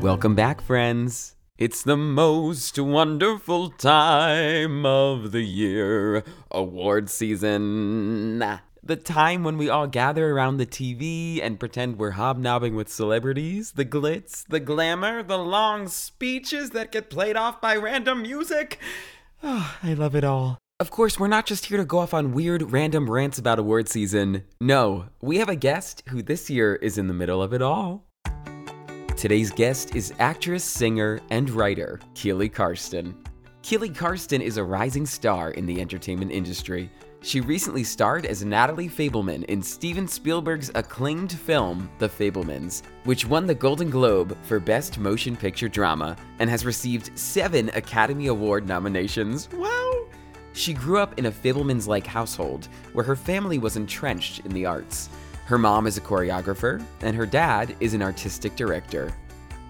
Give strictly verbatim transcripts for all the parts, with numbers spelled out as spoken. Welcome back, friends. It's the most wonderful time of the year, award season. The time when we all gather around the T V and pretend we're hobnobbing with celebrities, the glitz, the glamour, the long speeches that get played off by random music. Oh, I love it all. Of course, we're not just here to go off on weird, random rants about award season. No, we have a guest who this year is in the middle of it all. Today's guest is actress, singer, and writer, Keeley Karsten. Keeley Karsten is a rising star in the entertainment industry. She recently starred as Natalie Fabelman in Steven Spielberg's acclaimed film, The Fabelmans, which won the Golden Globe for Best Motion Picture Drama and has received seven Academy Award nominations. Wow! She grew up in a Fabelmans-like household, where her family was entrenched in the arts. Her mom is a choreographer, and her dad is an artistic director.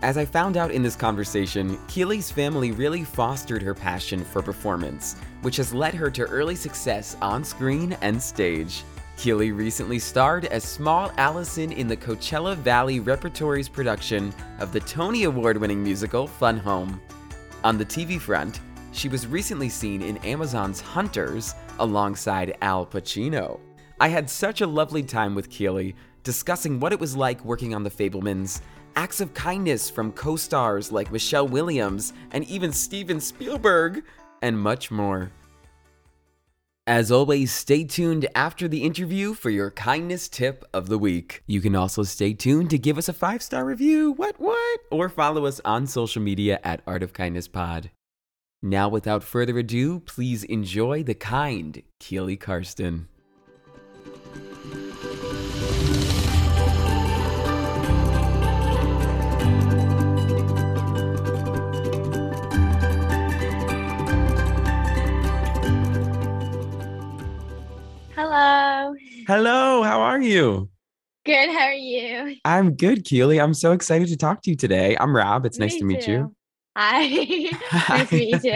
As I found out in this conversation, Keeley's family really fostered her passion for performance, which has led her to early success on screen and stage. Keeley recently starred as Small Allison in the Coachella Valley Repertory's production of the Tony Award-winning musical Fun Home. On the T V front, she was recently seen in Amazon's Hunters alongside Al Pacino. I had such a lovely time with Keeley, discussing what it was like working on The Fabelmans, acts of kindness from co-stars like Michelle Williams and even Steven Spielberg, and much more. As always, stay tuned after the interview for your kindness tip of the week. You can also stay tuned to give us a five-star review, what what? Or follow us on social media at Art of Kindness Pod. Now, without further ado, please enjoy the kind Keeley Karsten. Hello. Hello. How are you? Good. How are you? I'm good, Keeley. I'm so excited to talk to you today. I'm Rob. It's me nice to too. meet you. Hi. Nice to meet you.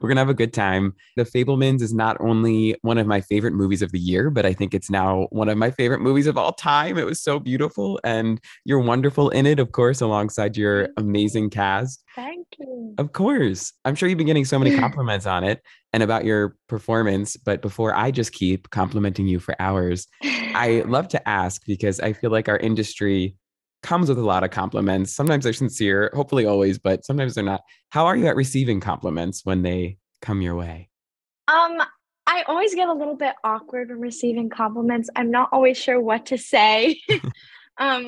We're going to have a good time. The Fabelmans is not only one of my favorite movies of the year, but I think it's now one of my favorite movies of all time. It was so beautiful. And you're wonderful in it, of course, alongside your amazing cast. Thank you. Of course. I'm sure you've been getting so many compliments on it and about your performance. But before I just keep complimenting you for hours, I love to ask, because I feel like our industry comes with a lot of compliments. Sometimes they're sincere, hopefully always, but sometimes they're not. How are you at receiving compliments when they come your way? Um, I always get a little bit awkward when receiving compliments. I'm not always sure what to say, um,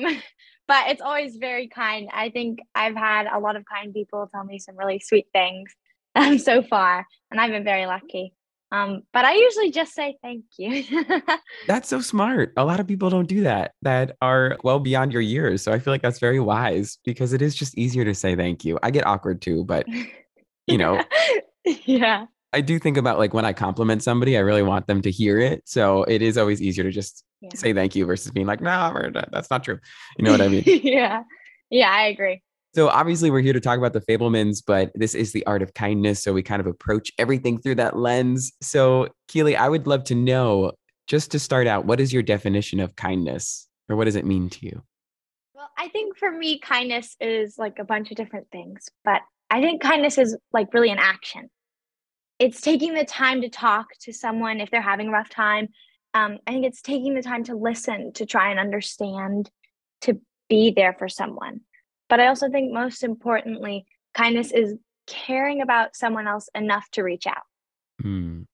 but it's always very kind. I think I've had a lot of kind people tell me some really sweet things Um, so far, and I've been very lucky. Um, but I usually just say thank you. That's so smart. A lot of people don't do that, that are well beyond your years. So I feel like that's very wise, because it is just easier to say thank you. I get awkward too, but you know. Yeah. I do think about, like, when I compliment somebody, I really want them to hear it. So it is always easier to just yeah. say thank you versus being like, no, that's not true. You know what I mean? Yeah. Yeah, I agree. So obviously we're here to talk about The Fabelmans, but this is The Art of Kindness, so we kind of approach everything through that lens. So Keeley, I would love to know, just to start out, what is your definition of kindness, or what does it mean to you? Well, I think for me, kindness is like a bunch of different things, but I think kindness is like really an action. It's taking the time to talk to someone if they're having a rough time. Um, I think it's taking the time to listen, to try and understand, to be there for someone. But I also think most importantly, kindness is caring about someone else enough to reach out. Mm.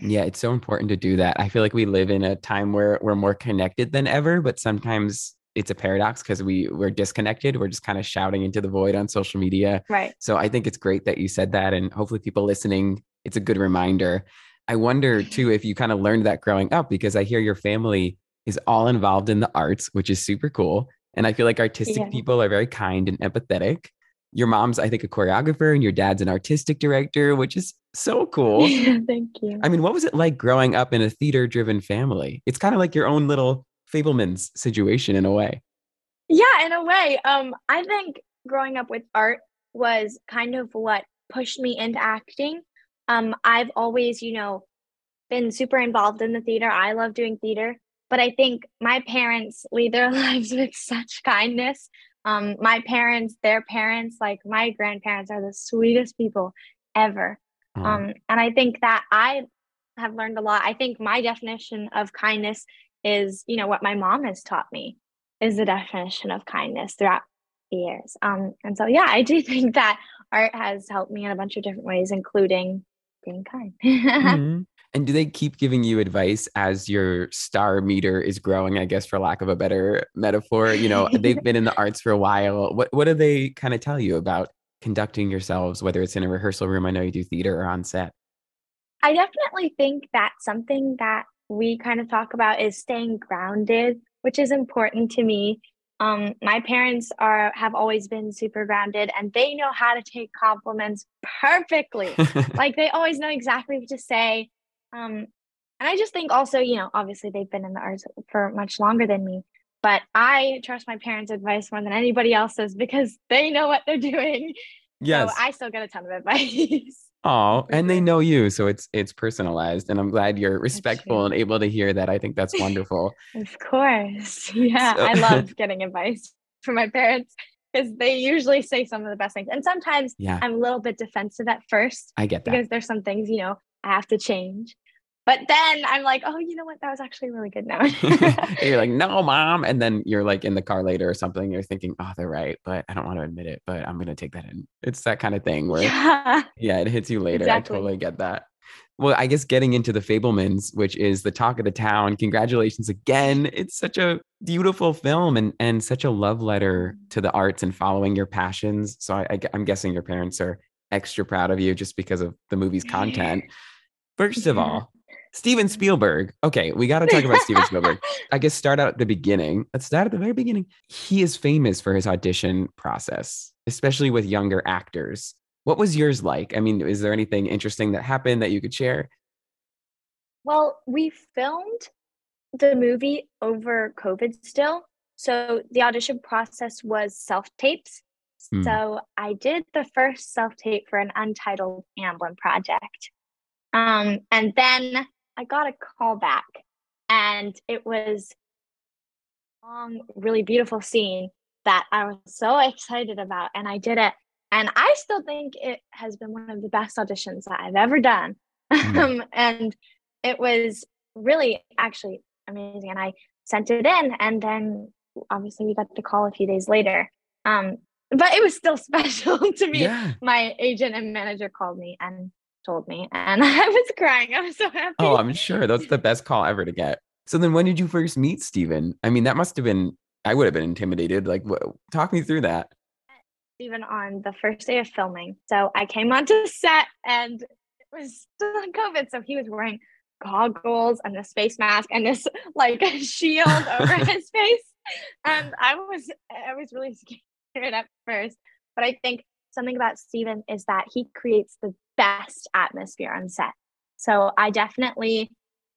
Yeah, it's so important to do that. I feel like we live in a time where we're more connected than ever, but sometimes it's a paradox because we we're disconnected. We're just kind of shouting into the void on social media. Right. So I think it's great that you said that. And hopefully people listening, it's a good reminder. I wonder too, if you kind of learned that growing up, because I hear your family is all involved in the arts, which is super cool. And I feel like artistic yeah. people are very kind and empathetic. Your mom's, I think, a choreographer and your dad's an artistic director, which is so cool. Yeah, thank you. I mean, what was it like growing up in a theater-driven family? It's kind of like your own little Fabelmans situation in a way. Yeah, in a way. Um, I think growing up with art was kind of what pushed me into acting. Um, I've always, you know, been super involved in the theater. I love doing theater. But I think my parents lead their lives with such kindness. Um, my parents, their parents, like my grandparents are the sweetest people ever. Mm. Um, and I think that I have learned a lot. I think my definition of kindness is, you know, what my mom has taught me is the definition of kindness throughout the years. Um, and so, yeah, I do think that art has helped me in a bunch of different ways, including being kind. Mm-hmm. And do they keep giving you advice as your star meter is growing, I guess, for lack of a better metaphor? You know, they've been in the arts for a while. What what do they kind of tell you about conducting yourselves, whether it's in a rehearsal room? I know you do theater or on set. I definitely think that something that we kind of talk about is staying grounded, which is important to me. Um, my parents are have always been super grounded, and they know how to take compliments perfectly. Like they always know exactly what to say. Um, and I just think also, you know, obviously they've been in the arts for much longer than me, but I trust my parents' advice more than anybody else's because they know what they're doing. Yes. So I still get a ton of advice. Oh, and they know you. So it's, it's personalized, and I'm glad you're respectful and able to hear that. I think that's wonderful. Of course. Yeah. So. I love getting advice from my parents because they usually say some of the best things. And sometimes yeah. I'm a little bit defensive at first. I get that. Because there's some things, you know, I have to change. But then I'm like, oh, you know what? That was actually really good now. You're like, no, mom. And then you're like in the car later or something. You're thinking, oh, they're right. But I don't want to admit it, but I'm going to take that in. It's that kind of thing where, yeah, yeah it hits you later. Exactly. I totally get that. Well, I guess getting into The Fabelmans, which is the talk of the town. Congratulations again. It's such a beautiful film and, and such a love letter to the arts and following your passions. So I, I, I'm guessing your parents are extra proud of you just because of the movie's content. First of all, Steven Spielberg. Okay, we got to talk about Steven Spielberg. I guess start out at the beginning. Let's start at the very beginning. He is famous for his audition process, especially with younger actors. What was yours like? I mean, is there anything interesting that happened that you could share? Well, we filmed the movie over COVID still. So the audition process was self-tapes. Mm. So I did the first self-tape for an untitled Amblin project. Um, and then I got a call back, and it was a long, really beautiful scene that I was so excited about, and I did it. And I still think it has been one of the best auditions that I've ever done. Mm. Um, and it was really actually amazing. And I sent it in, and then obviously we got the call a few days later. Um, but it was still special to me. Yeah. My agent and manager called me and told me, and I was crying. I was so happy. Oh, I'm sure that's the best call ever to get. So then when did you first meet Steven? I mean, that must have been, I would have been intimidated. Like, wh- talk me through that. Steven on the first day of filming. So I came onto set, and it was still COVID. So he was wearing goggles and this face mask and this like shield over his face. And I was, I was really scared at first, but I think something about Steven is that he creates the best atmosphere on set. So I definitely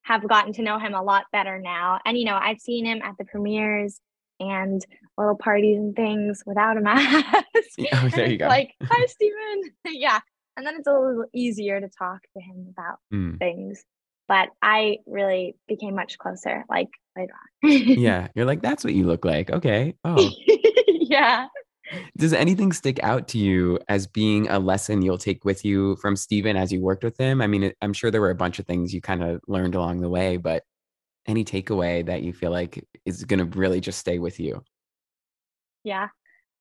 have gotten to know him a lot better now. And, you know, I've seen him at the premieres and little parties and things without a mask. Oh, there you go. Like, hi, Steven. Yeah. And then it's a little easier to talk to him about mm. things. but I really became much closer, like, later on. Yeah. You're like, that's what you look like. Okay. Oh. Yeah. Does anything stick out to you as being a lesson you'll take with you from Steven as you worked with him? I mean, I'm sure there were a bunch of things you kind of learned along the way, but any takeaway that you feel like is going to really just stay with you? Yeah,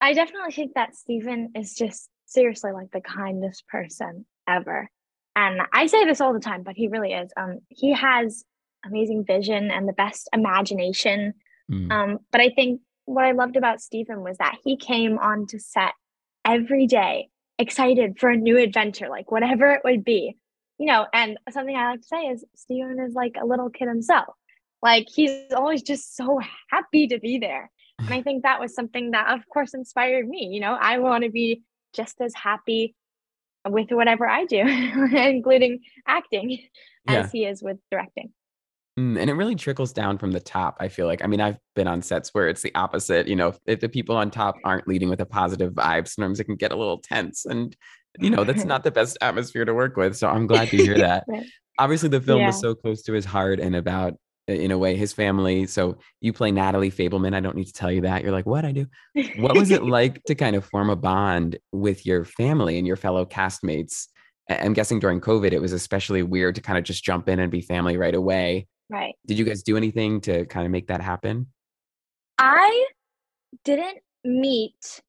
I definitely think that Steven is just seriously like the kindest person ever. And I say this all the time, but he really is. Um, he has amazing vision and the best imagination. Mm. Um, but I think what I loved about Steven was that he came onto set every day excited for a new adventure, like whatever it would be, you know. And something I like to say is Steven is like a little kid himself. Like, he's always just so happy to be there. And I think that was something that, of course, inspired me. You know, I want to be just as happy with whatever I do, including acting, yeah, as he is with directing. Mm, and it really trickles down from the top, I feel like. I mean, I've been on sets where it's the opposite. You know, if, if the people on top aren't leading with a positive vibe, sometimes it can get a little tense. And, you know, that's not the best atmosphere to work with. So I'm glad to hear that. Right. Obviously, the film yeah. was so close to his heart and about, in a way, his family. So you play Natalie Fabelman. I don't need to tell you that. You're like, what I do? What was it like to kind of form a bond with your family and your fellow castmates? I'm guessing during COVID, it was especially weird to kind of just jump in and be family right away. Right. Did you guys do anything to kind of make that happen? I didn't meet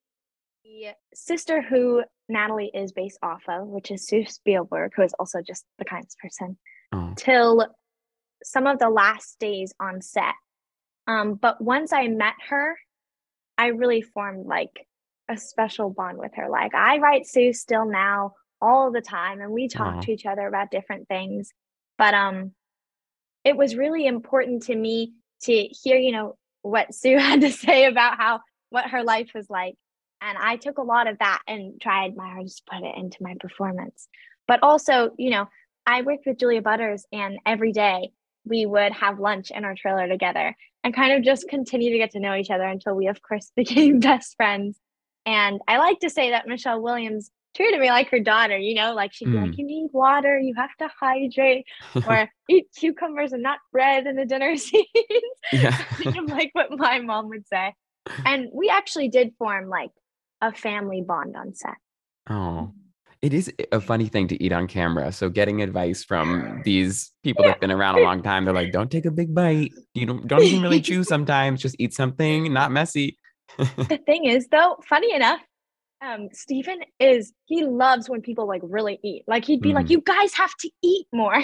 the sister who Natalie is based off of, which is Sue Spielberg, who is also just the kindest person, oh. till some of the last days on set. Um, but once I met her, I really formed like a special bond with her. Like, I write Sue still now all the time, and we talk Aww. to each other about different things. But um, it was really important to me to hear, you know, what Sue had to say about how, what her life was like. And I took a lot of that and tried my hardest to put it into my performance. But also, you know, I worked with Julia Butters, and every day we would have lunch in our trailer together and kind of just continue to get to know each other until we, of course, became best friends. And I like to say that Michelle Williams treated me like her daughter, you know, like she'd be mm. like, you need water, you have to hydrate, or eat cucumbers and not bread in the dinner scenes. Yeah. I'm like what my mom would say. And we actually did form like a family bond on set. Oh. It is a funny thing to eat on camera. So getting advice from these people yeah. that've been around a long time, they're like, don't take a big bite. You don't, don't even really chew sometimes. Just eat something, not messy. The thing is, though, funny enough, um, Steven is, he loves when people like really eat. Like, he'd be mm. like, you guys have to eat more.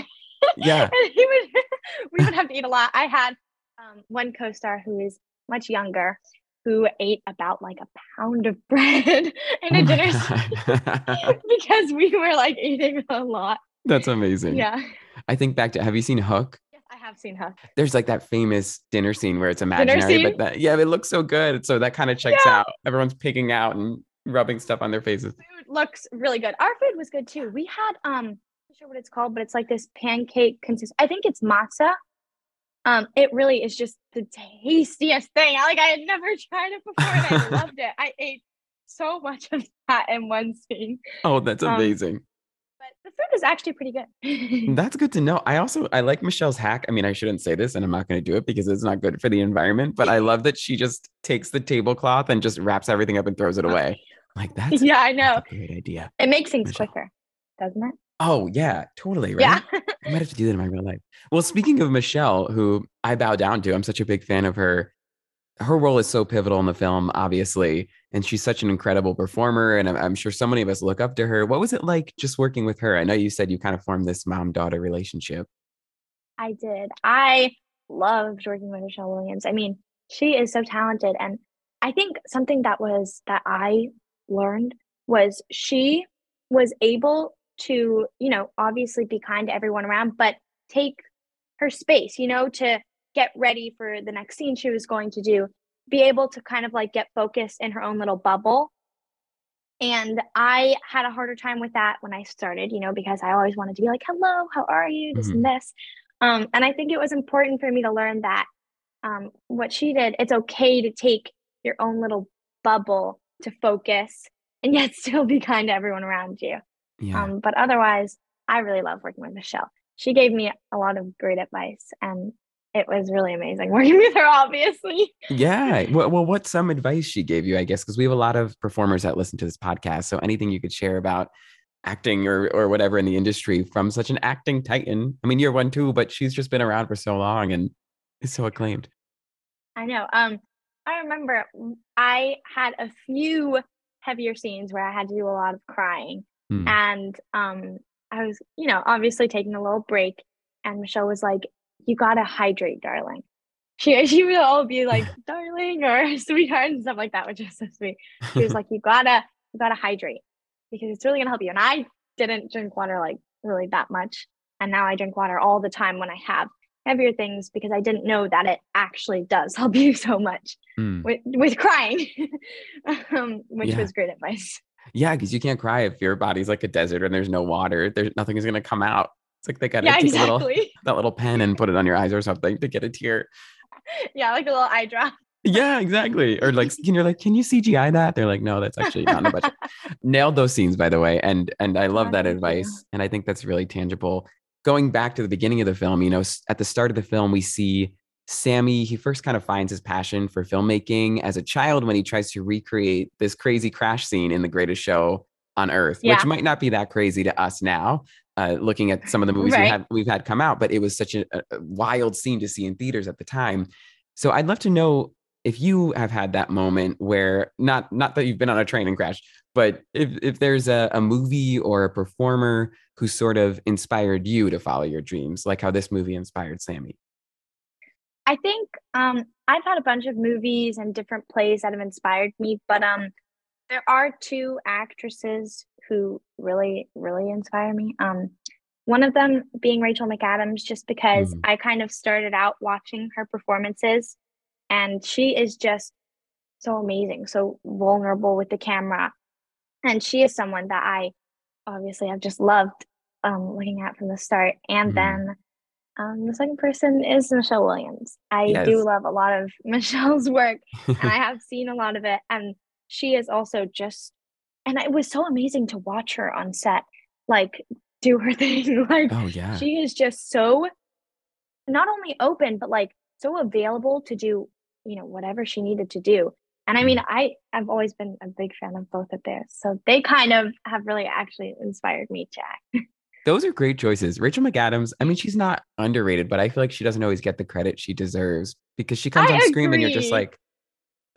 Yeah. And he would, we would have to eat a lot. I had um, one co-star who is much younger, who ate about like a pound of bread in a oh dinner scene because we were like eating a lot. That's amazing. Yeah. I think back to, have you seen Hook? Yes, I have seen Hook. There's like that famous dinner scene where it's imaginary, but that, yeah, it looks so good. So that kind of checks yeah. out. Everyone's picking out and rubbing stuff on their faces. Food looks really good. Our food was good too. We had, um, I'm not sure what it's called, but it's like this pancake consist. I think it's matzah. Um, it really is just the tastiest thing. Like, I had never tried it before, and I loved it. I ate so much of that in one scene. Oh, that's amazing. Um, but the food is actually pretty good. That's good to know. I also, I like Michelle's hack. I mean, I shouldn't say this, and I'm not going to do it because it's not good for the environment, but I love that she just takes the tablecloth and just wraps everything up and throws it away. I'm like, that's, yeah, I know. That's a great idea. It makes things Michelle. quicker, doesn't it? Oh, yeah, totally. Right. Yeah. I might have to do that in my real life. Well, speaking of Michelle, who I bow down to, I'm such a big fan of her. Her role is so pivotal in the film, obviously. And she's such an incredible performer. And I'm, I'm sure so many of us look up to her. What was it like just working with her? I know you said you kind of formed this mom-daughter relationship. I did. I loved working with Michelle Williams. I mean, she is so talented. And I think something that was, that I learned was she was able to, you know, obviously be kind to everyone around, but take her space, you know, to get ready for the next scene she was going to do, be able to kind of like get focused in her own little bubble. And I had a harder time with that when I started, you know, because I always wanted to be like, hello, how are you? This mm-hmm. and this. Um, and I think it was important for me to learn that um, what she did, it's okay to take your own little bubble to focus and yet still be kind to everyone around you. Yeah. Um, but otherwise, I really love working with Michelle. she gave me a lot of great advice, and it was really amazing working with her, obviously. Yeah. Well, well, what's some advice she gave you, I guess, because we have a lot of performers that listen to this podcast. So anything you could share about acting or or whatever in the industry from such an acting titan. I mean, you're one too, but she's just been around for so long and is so acclaimed. I know. Um, I remember I had a few heavier scenes where I had to do a lot of crying. Hmm. And um, I was, you know, obviously taking a little break. And Michelle was like, "You gotta hydrate, darling." She she would all be like, "Darling" or "sweetheart" and stuff like that, which is so sweet. She was like, "You gotta, you gotta hydrate because it's really gonna help you." And I didn't drink water like really that much, and now I drink water all the time when I have heavier things because I didn't know that it actually does help you so much mm. with with crying, um, which yeah. was great advice. Yeah, because you can't cry if your body's like a desert and there's no water. There's nothing is gonna come out. It's like they got to yeah, exactly. a little, that little pen and put it on your eyes or something to get a tear. Yeah, like a little eye drop. Yeah, exactly. Or like, you're like, "Can you C G I that?" They're like, "No, that's actually not in the budget." Nailed those scenes, by the way. And and I love that advice. And I think that's really tangible. Going back to the beginning of the film, you know, at the start of the film, we see Sammy. He first kind of finds his passion for filmmaking as a child when he tries to recreate this crazy crash scene in The Greatest Show on Earth, yeah. which might not be that crazy to us now. Uh, looking at some of the movies right. we had, we've had come out, but it was such a, a wild scene to see in theaters at the time. So I'd love to know if you have had that moment where not not that you've been on a train and crashed, but if, if there's a, a movie or a performer who sort of inspired you to follow your dreams, like how this movie inspired Sammy. I think um, I've had a bunch of movies and different plays that have inspired me, but um, there are two actresses who really, really inspire me. Um, one of them being Rachel McAdams, just because mm. I kind of started out watching her performances and she is just so amazing, so vulnerable with the camera. And she is someone that I obviously have just loved um, looking at from the start. And mm. then um, the second person is Michelle Williams. I yes. do love a lot of Michelle's work and I have seen a lot of it. And she is also just, and it was so amazing to watch her on set, like do her thing. Like oh, yeah. she is just so not only open, but like so available to do, you know, whatever she needed to do. And I mean, I, I've always been a big fan of both of theirs. So they kind of have really actually inspired me to act. Those are great choices. Rachel McAdams, I mean, she's not underrated, but I feel like she doesn't always get the credit she deserves because she comes I on agree. Screen and you're just like,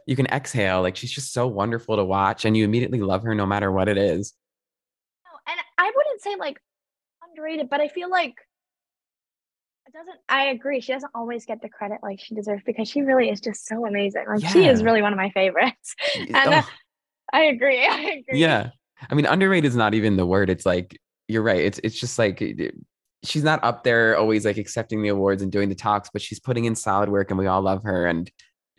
you can exhale. Like she's just so wonderful to watch and you immediately love her no matter what it is. And I wouldn't say like underrated, but I feel like it doesn't, I agree. She doesn't always get the credit like she deserves because she really is just so amazing. Like yeah. she is really one of my favorites. And oh. uh, I agree. I agree. Yeah. I mean, underrated is not even the word. It's like, you're right. It's, it's just like, it, she's not up there always like accepting the awards and doing the talks, but she's putting in solid work and we all love her. And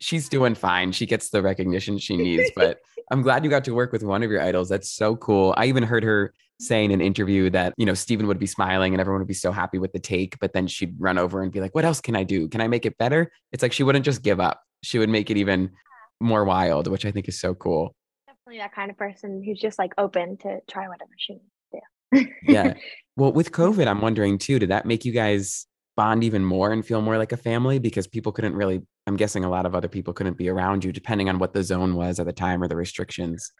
she's doing fine. She gets the recognition she needs, but I'm glad you got to work with one of your idols. That's so cool. I even heard her say in an interview that, you know, Steven would be smiling and everyone would be so happy with the take, but then she'd run over and be like, "What else can I do? Can I make it better?" It's like, she wouldn't just give up. She would make it even more wild, which I think is so cool. Definitely that kind of person who's just like open to try whatever she needs to do. Yeah. Well, with COVID, I'm wondering too, did that make you guys bond even more and feel more like a family because people couldn't really, I'm guessing a lot of other people couldn't be around you depending on what the zone was at the time or the restrictions.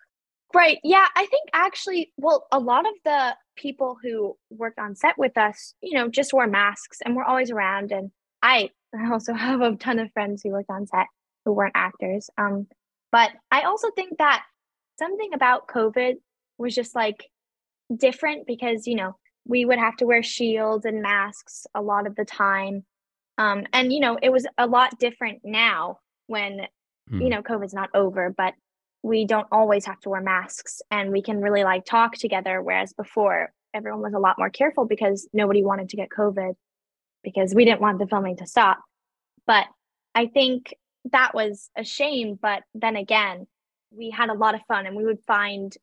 Right. Yeah. I think actually, well, a lot of the people who worked on set with us, you know, just wore masks and were always around. And I also have a ton of friends who worked on set who weren't actors. Um, but I also think that something about COVID was just like different because, you know, we would have to wear shields and masks a lot of the time. Um, and, you know, it was a lot different now when, mm. you know, COVID's not over, but we don't always have to wear masks and we can really like talk together. Whereas before everyone was a lot more careful because nobody wanted to get COVID because we didn't want the filming to stop. But I think that was a shame. But then again, we had a lot of fun and we would find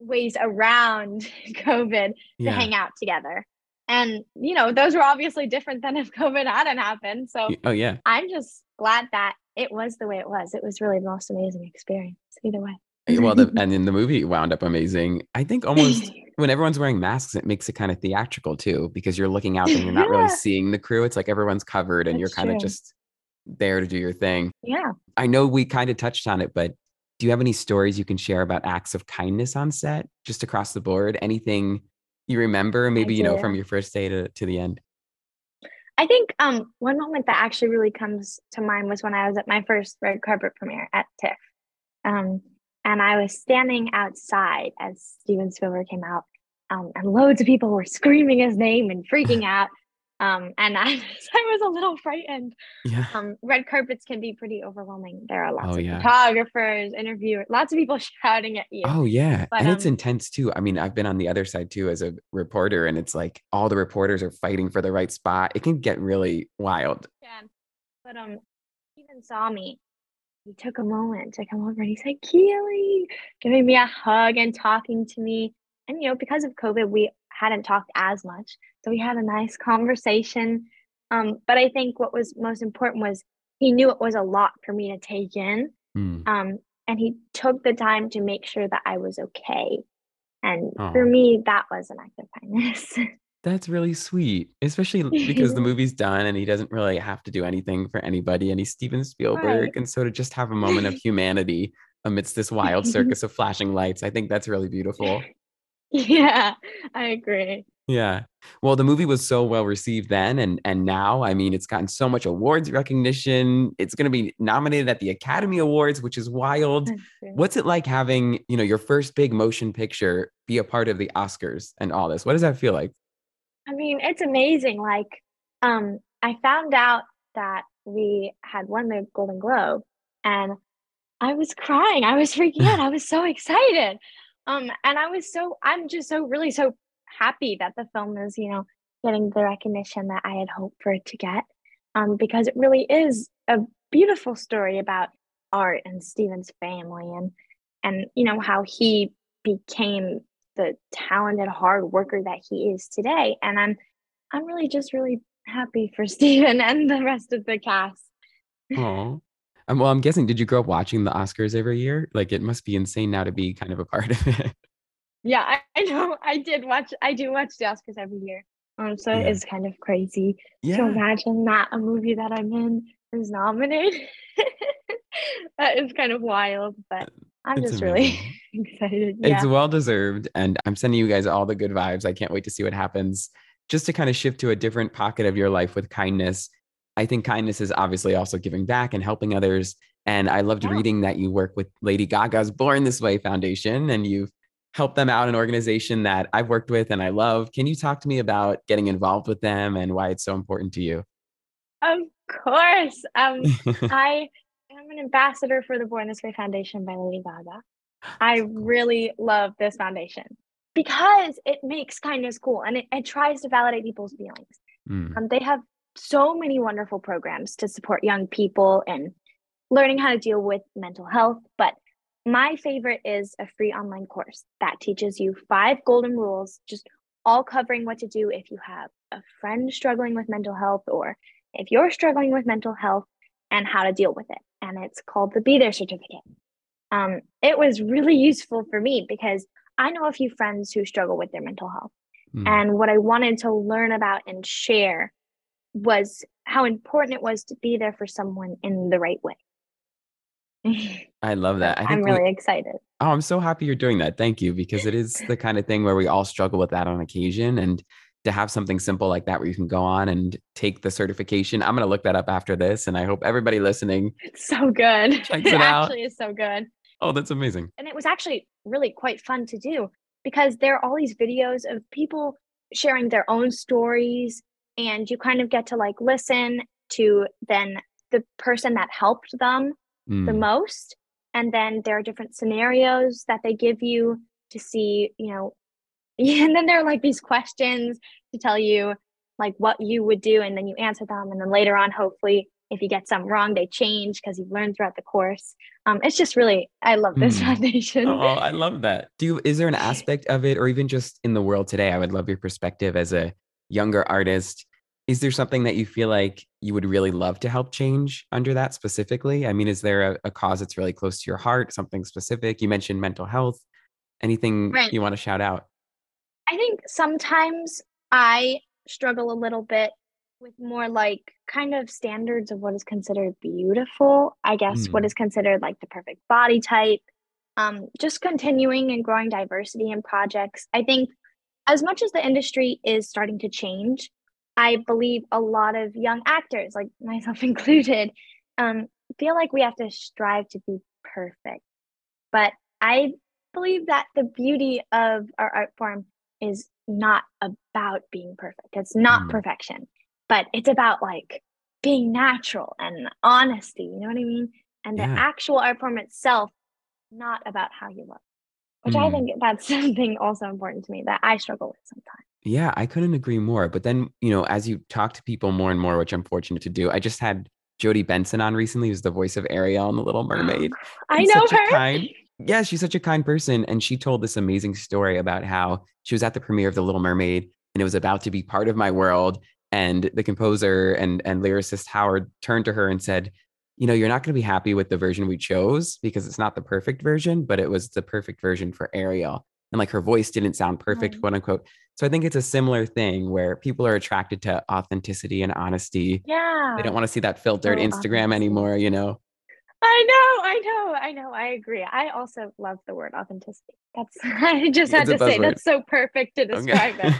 ways around COVID yeah. to hang out together. And, you know, those were obviously different than if COVID hadn't happened. So oh, yeah. I'm just glad that it was the way it was. It was really the most amazing experience either way. Well, the, and in the movie, it wound up amazing. I think almost when everyone's wearing masks, it makes it kind of theatrical too, because you're looking out and you're not yeah. really seeing the crew. It's like everyone's covered and That's you're kind true. of just there to do your thing. Yeah. I know we kind of touched on it, but do you have any stories you can share about acts of kindness on set, just across the board? Anything you remember, maybe, you know, from your first day to, to the end? I think um, one moment that actually really comes to mind was when I was at my first red carpet premiere at TIFF. Um, and I was standing outside as Steven Spielberg came out, um, and loads of people were screaming his name and freaking out. Um, and I, I was a little frightened. Yeah. Um, red carpets can be pretty overwhelming. There are lots oh, of yeah. photographers, interviewers, lots of people shouting at you. Oh, yeah. But, and um, it's intense, too. I mean, I've been on the other side, too, as a reporter. And it's like all the reporters are fighting for the right spot. It can get really wild. Yeah. But um, Steven saw me. He took a moment to come over and he said, Keeley, giving me a hug and talking to me. And, you know, because of COVID, we hadn't talked as much. So we had a nice conversation. Um, but I think what was most important was he knew it was a lot for me to take in. Mm. Um, and he took the time to make sure that I was okay. And oh. for me, that was an act of kindness. That's really sweet, especially because the movie's done and he doesn't really have to do anything for anybody. And he's Steven Spielberg. Right. And so to just have a moment of humanity amidst this wild circus of flashing lights, I think that's really beautiful. Yeah, I agree. Yeah. Well, the movie was so well received then. And, and now, I mean, it's gotten so much awards recognition. It's going to be nominated at the Academy Awards, which is wild. What's it like having, you know, your first big motion picture be a part of the Oscars and all this? What does that feel like? I mean, it's amazing. Like, um, I found out that we had won the Golden Globe and I was crying. I was freaking out. I was so excited. Um, and I was so, I'm just so really so happy that the film is, you know, getting the recognition that I had hoped for it to get, um, because it really is a beautiful story about art and Steven's family and, and, you know, how he became the talented hard worker that he is today. And I'm I'm really just really happy for Steven and the rest of the cast. Oh. Um, well, I'm guessing, did you grow up watching the Oscars every year? Like, it must be insane now to be kind of a part of it. Yeah, I, I know. I did watch, I do watch the Oscars every year. Um, so yeah. It's kind of crazy yeah. to imagine that a movie that I'm in is nominated. That is kind of wild, but I'm it's just amazing. Really excited. Yeah. It's well-deserved. And I'm sending you guys all the good vibes. I can't wait to see what happens. Just to kind of shift to a different pocket of your life with kindness. I think kindness is obviously also giving back and helping others. And I loved yeah. reading that you work with Lady Gaga's Born This Way Foundation, and you've helped them out, an organization that I've worked with and I love. Can you talk to me about getting involved with them and why it's so important to you? Of course. Um, I... I'm an ambassador for the Born This Way Foundation by Lady Gaga. I really love this foundation because it makes kindness cool and it, it tries to validate people's feelings. Mm. Um, they have so many wonderful programs to support young people and learning how to deal with mental health. But my favorite is a free online course that teaches you five golden rules, just all covering what to do if you have a friend struggling with mental health or if you're struggling with mental health and how to deal with it. And it's called the Be There Certificate. Um, it was really useful for me because I know a few friends who struggle with their mental health. Mm. And what I wanted to learn about and share was how important it was to be there for someone in the right way. I love that. I think I'm really we, excited. Oh, I'm so happy you're doing that. Thank you. Because it is the kind of thing where we all struggle with that on occasion. And to have something simple like that where you can go on and take the certification. I'm going to look that up after this. And I hope everybody listening. It's so good. Checks it, it out. Actually is so good. Oh, that's amazing. And it was actually really quite fun to do because there are all these videos of people sharing their own stories. And you kind of get to like listen to then the person that helped them mm. the most. And then there are different scenarios that they give you to see, you know, yeah, and then there are like these questions to tell you like what you would do, and then you answer them. And then later on, hopefully, if you get some wrong, they change because you've learned throughout the course. Um, it's just really, I love this mm. foundation. Oh, I love that. Do you, is there an aspect of it, or even just in the world today? I would love your perspective as a younger artist. Is there something that you feel like you would really love to help change under that specifically? I mean, is there a, a cause that's really close to your heart, something specific? You mentioned mental health. Anything right. you want to shout out? I think sometimes I struggle a little bit with more like kind of standards of what is considered beautiful, I guess, mm. what is considered like the perfect body type, um, just continuing and growing diversity in projects. I think as much as the industry is starting to change, I believe a lot of young actors, like myself included, um, feel like we have to strive to be perfect. But I believe that the beauty of our art form is not about being perfect. It's not mm. perfection, but it's about like being natural and honesty, you know what I mean? And yeah. the actual art form itself, not about how you look, which mm. I think that's something also important to me that I struggle with sometimes. Yeah, I couldn't agree more. But then, you know, as you talk to people more and more, which I'm fortunate to do, I just had Jodie Benson on recently, who's the voice of Ariel in The Little Mermaid. I and know her. Kind, yeah, she's such a kind person. And she told this amazing story about how she was at the premiere of The Little Mermaid and it was about to be part of my world. And the composer and, and lyricist Howard turned to her and said, you know, you're not going to be happy with the version we chose because it's not the perfect version, but it was the perfect version for Ariel. And like her voice didn't sound perfect, right. quote unquote. So I think it's a similar thing where people are attracted to authenticity and honesty. Yeah. They don't want to see that filtered no, Instagram honesty. Anymore, you know? I know, I know, I know. I agree. I also love the word authenticity. That's, I just had to say word. That's so perfect to describe okay.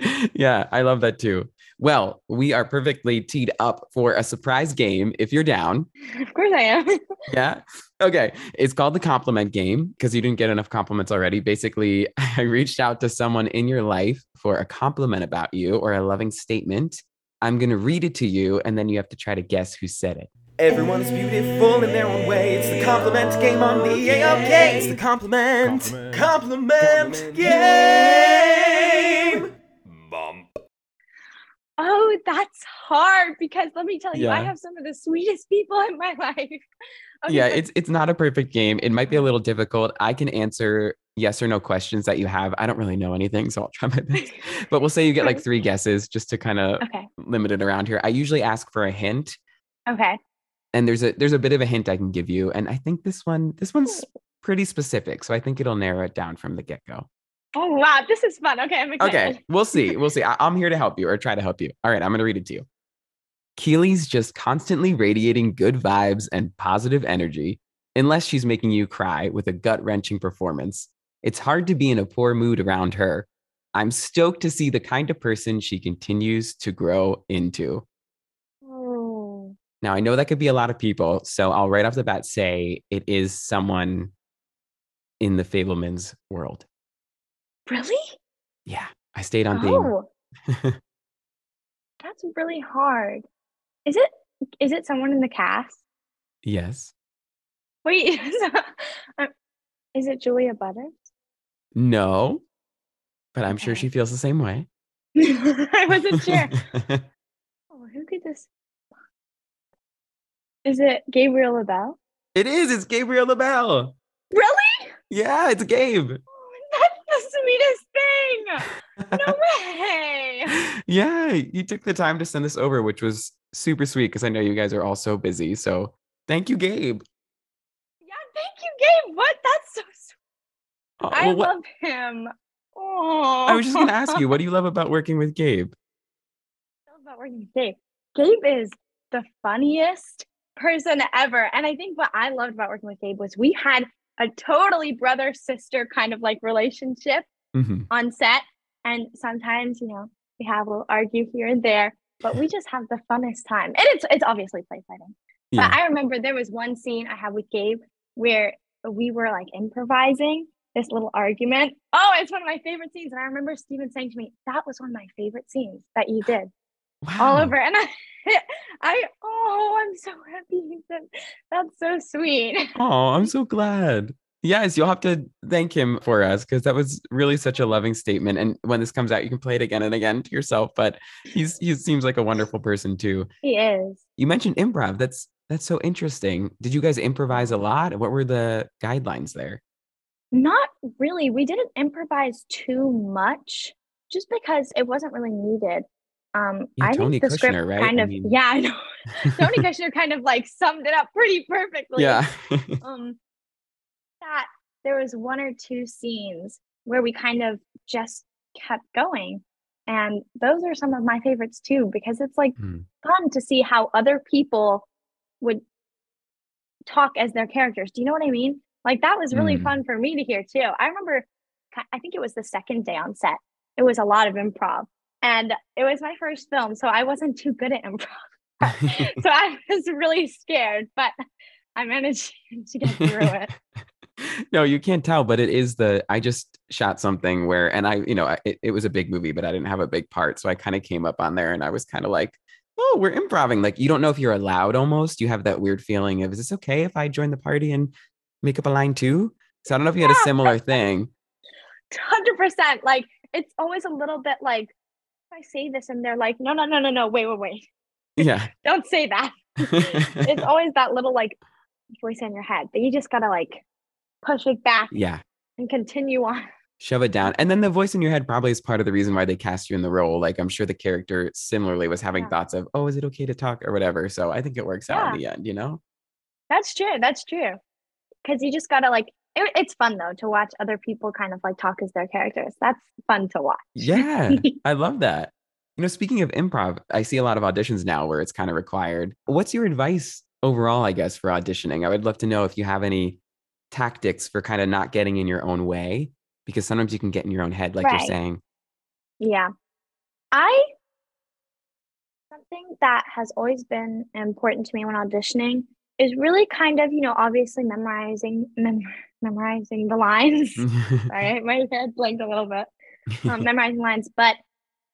it. Yeah, I love that too. Well, we are perfectly teed up for a surprise game if you're down. Of course I am. Yeah. Okay. It's called the compliment game because you didn't get enough compliments already. Basically, I reached out to someone in your life for a compliment about you or a loving statement. I'm going to read it to you and then you have to try to guess who said it. Everyone is beautiful in their own way. It's the compliment game on the A O K. It's the compliment, compliment, compliment game. Bump. Oh, that's hard because let me tell you, yeah. I have some of the sweetest people in my life. Okay, yeah, but- it's it's not a perfect game. It might be a little difficult. I can answer yes or no questions that you have. I don't really know anything, so I'll try my best. But we'll say you get like three guesses just to kind of okay. limit it around here. I usually ask for a hint. Okay. And there's a there's a bit of a hint I can give you, and I think this one this one's pretty specific, so I think it'll narrow it down from the get-go. Oh, wow. This is fun. Okay, I'm excited. Okay, we'll see. We'll see. I- I'm here to help you or try to help you. All right, I'm going to read it to you. Keeley's just constantly radiating good vibes and positive energy, unless she's making you cry with a gut-wrenching performance. It's hard to be in a poor mood around her. I'm stoked to see the kind of person she continues to grow into. Oh. Now, I know that could be a lot of people, so I'll right off the bat say it is someone in the Fabelmans world. Really? Yeah, I stayed on oh. theme. That's really hard. Is it? Is it someone in the cast? Yes. Wait, is it Julia Butters? No, but I'm okay. sure she feels the same way. I wasn't sure. Oh, who could this? Is it Gabriel LaBelle? It is. It's Gabriel LaBelle. Really? Yeah, it's Gabe. Sweetest thing. No way. Yeah, you took the time to send this over, which was super sweet because I know you guys are all so busy. So thank you, Gabe. Yeah, thank you, Gabe. What? That's so sweet. Uh, well, I what? love him. Oh. I was just gonna ask you, what do you love about working with Gabe? I love about working with Gabe. Gabe is the funniest person ever. And I think what I loved about working with Gabe was we had a totally brother sister kind of like relationship mm-hmm. on set. And sometimes, you know, we have a little argue here and there, but we just have the funnest time. And it's it's obviously play fighting. Yeah. But I remember there was one scene I had with Gabe where we were like improvising this little argument. Oh, it's one of my favorite scenes. And I remember Steven saying to me, that was one of my favorite scenes that you did. Wow. All over. And I, I, oh, I'm so happy. That, that's so sweet. Oh, I'm so glad. Yes, you'll have to thank him for us because that was really such a loving statement. And when this comes out, you can play it again and again to yourself. But he's he seems like a wonderful person too. He is. You mentioned improv. That's that's so interesting. Did you guys improvise a lot? What were the guidelines there? Not really. We didn't improvise too much just because it wasn't really needed. Um, yeah, I Tony think the Kushner, script right? kind of, I mean... yeah, I know. Tony Kushner kind of like summed it up pretty perfectly. Yeah. um, that there was one or two scenes where we kind of just kept going. And those are some of my favorites too, because it's like mm. fun to see how other people would talk as their characters. Do you know what I mean? Like that was really mm. fun for me to hear too. I remember, I think it was the second day on set. It was a lot of improv and it was my first film. So I wasn't too good at improv. So I was really scared, but I managed to get through it. No, you can't tell, but it is the, I just shot something where, and I, you know, it, it was a big movie, but I didn't have a big part. So I kind of came up on there and I was kind of like, oh, we're improvising. Like, you don't know if you're allowed almost. You have that weird feeling of, is this okay if I join the party and make up a line too? So I don't know if you had yeah, a similar thing. one hundred percent. Like, it's always a little bit like, I say this and they're like, no, no, no, no, no, wait, wait, wait. Yeah. Don't say that. It's always that little like voice in your head that you just got to like push it back yeah, and continue on. Shove it down. And then the voice in your head probably is part of the reason why they cast you in the role. Like I'm sure the character similarly was having yeah. thoughts of, oh, is it okay to talk or whatever? So I think it works yeah. out in the end, you know? That's true. That's true. Because you just got to like, it, it's fun though to watch other people kind of like talk as their characters. That's fun to watch. Yeah. I love that. You know, speaking of improv, I see a lot of auditions now where it's kind of required. What's your advice overall, I guess, for auditioning? I would love to know if you have any tactics for kind of not getting in your own way, because sometimes you can get in your own head, like right. you're saying. Yeah. I, something that has always been important to me when auditioning is really kind of, you know, obviously memorizing, mem- memorizing the lines. Sorry, my head blanked a little bit. Um, memorizing lines, but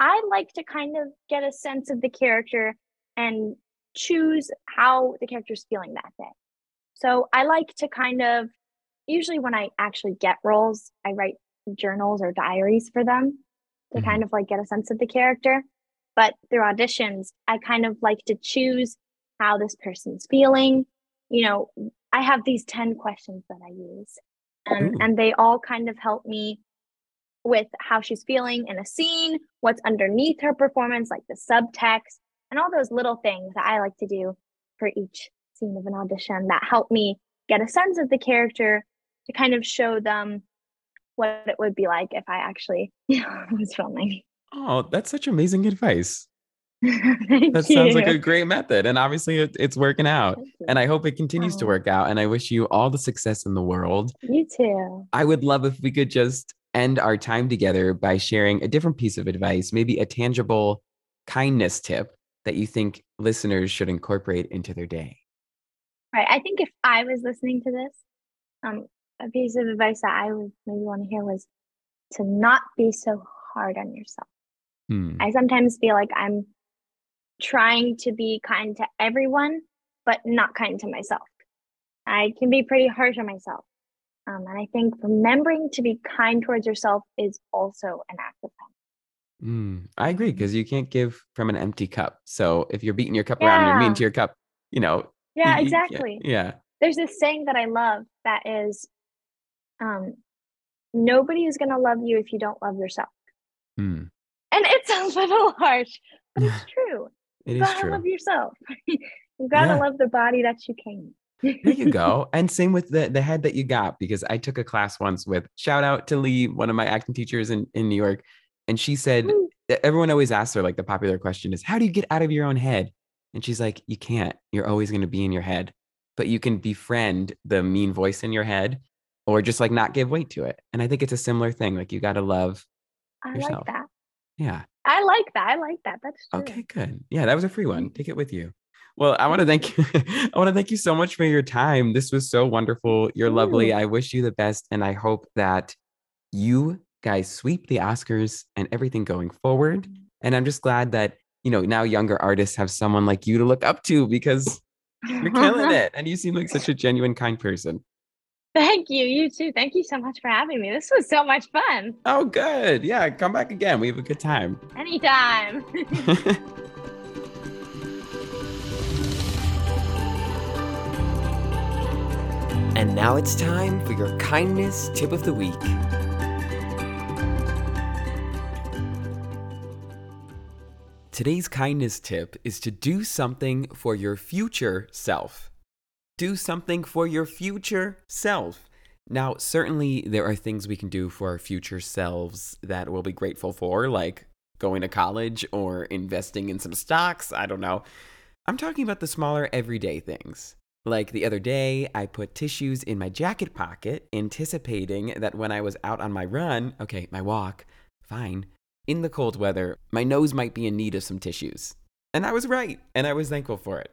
I like to kind of get a sense of the character and choose how the character's feeling that day. So I like to kind of, usually when I actually get roles, I write journals or diaries for them to mm-hmm. kind of like get a sense of the character. But through auditions, I kind of like to choose how this person's feeling. You know, I have these ten questions that I use and, and they all kind of help me with how she's feeling in a scene, what's underneath her performance, like the subtext, and all those little things that I like to do for each scene of an audition that help me get a sense of the character to kind of show them what it would be like if I actually, you know, was filming. Oh, that's such amazing advice. Thank that you. Sounds like a great method. And obviously it, it's working out and I hope it continues oh. to work out. And I wish you all the success in the world. You too. I would love if we could just end our time together by sharing a different piece of advice, maybe a tangible kindness tip that you think listeners should incorporate into their day. Right. I think if I was listening to this, um, a piece of advice that I would maybe want to hear was to not be so hard on yourself. Hmm. I sometimes feel like I'm trying to be kind to everyone, but not kind to myself. I can be pretty harsh on myself. Um, and I think remembering to be kind towards yourself is also an act of kindness. Mm, I agree, because you can't give from an empty cup. So if you're beating your cup yeah. around, you're mean to your cup, you know. Yeah, you, exactly. You, yeah. There's this saying that I love that is, um, nobody is going to love you if you don't love yourself. Mm. And it sounds a little harsh, but it's true. It you is true. You got to love yourself. You got to yeah. love the body that you came. There you go. And same with the, the head that you got, because I took a class once with, shout out to Lee, one of my acting teachers in, in New York. And she said, Ooh. Everyone always asks her, like the popular question is, how do you get out of your own head? And she's like, you can't, you're always going to be in your head, but you can befriend the mean voice in your head or just like not give weight to it. And I think it's a similar thing. Like you got to love I yourself. Like that. Yeah. I like that. I like that. That's true. Okay, good. Yeah. That was a free one. Take it with you. Well, I want to thank you. I want to thank you so much for your time. This was so wonderful. You're Ooh. Lovely. I wish you the best. And I hope that you guys sweep the Oscars and everything going forward. And I'm just glad that, you know, now younger artists have someone like you to look up to because you're killing it. And you seem like such a genuine, kind person. Thank you. You too. Thank you so much for having me. This was so much fun. Oh, good. Yeah. Come back again. We have a good time. Anytime. And now it's time for your kindness tip of the week. Today's kindness tip is to do something for your future self. Do something for your future self. Now, certainly there are things we can do for our future selves that we'll be grateful for, like going to college or investing in some stocks. I don't know. I'm talking about the smaller everyday things. Like the other day, I put tissues in my jacket pocket, anticipating that when I was out on my run, okay, my walk, fine, in the cold weather, my nose might be in need of some tissues. And I was right, and I was thankful for it.